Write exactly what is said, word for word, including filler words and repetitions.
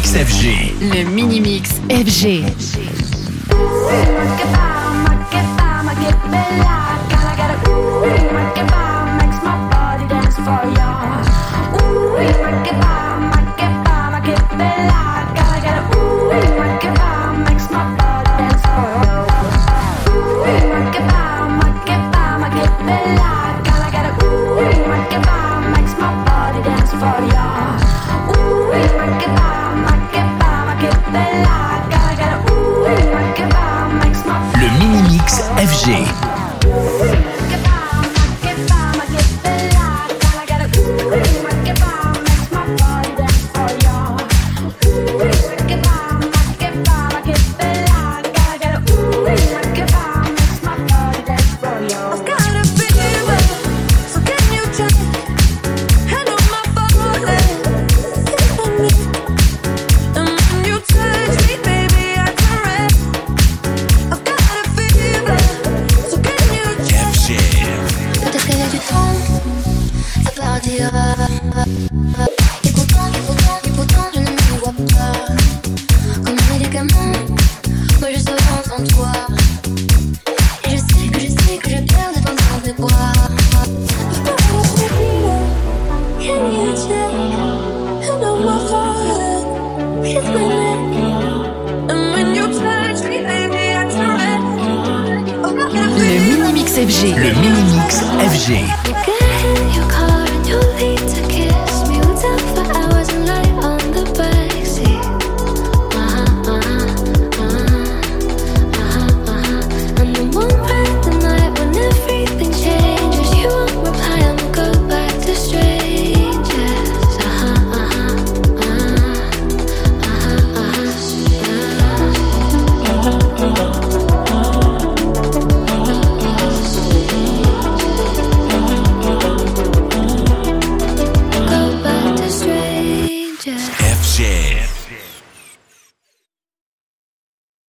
MINIMIX F G. Le MINIMIX F G. Le MINIMIX F G. Et pourtant, et pourtant, et pourtant je ne me vois pas. Comme un médicament, moi je serai en toi. Et je sais que je sais que je perds de temps dans tes bras. Je peux pas me dire, can you take it out of my heart? It's my name. And when you touch me, baby, I turn it. Le MINIMIX F G. Le MINIMIX F G. F G.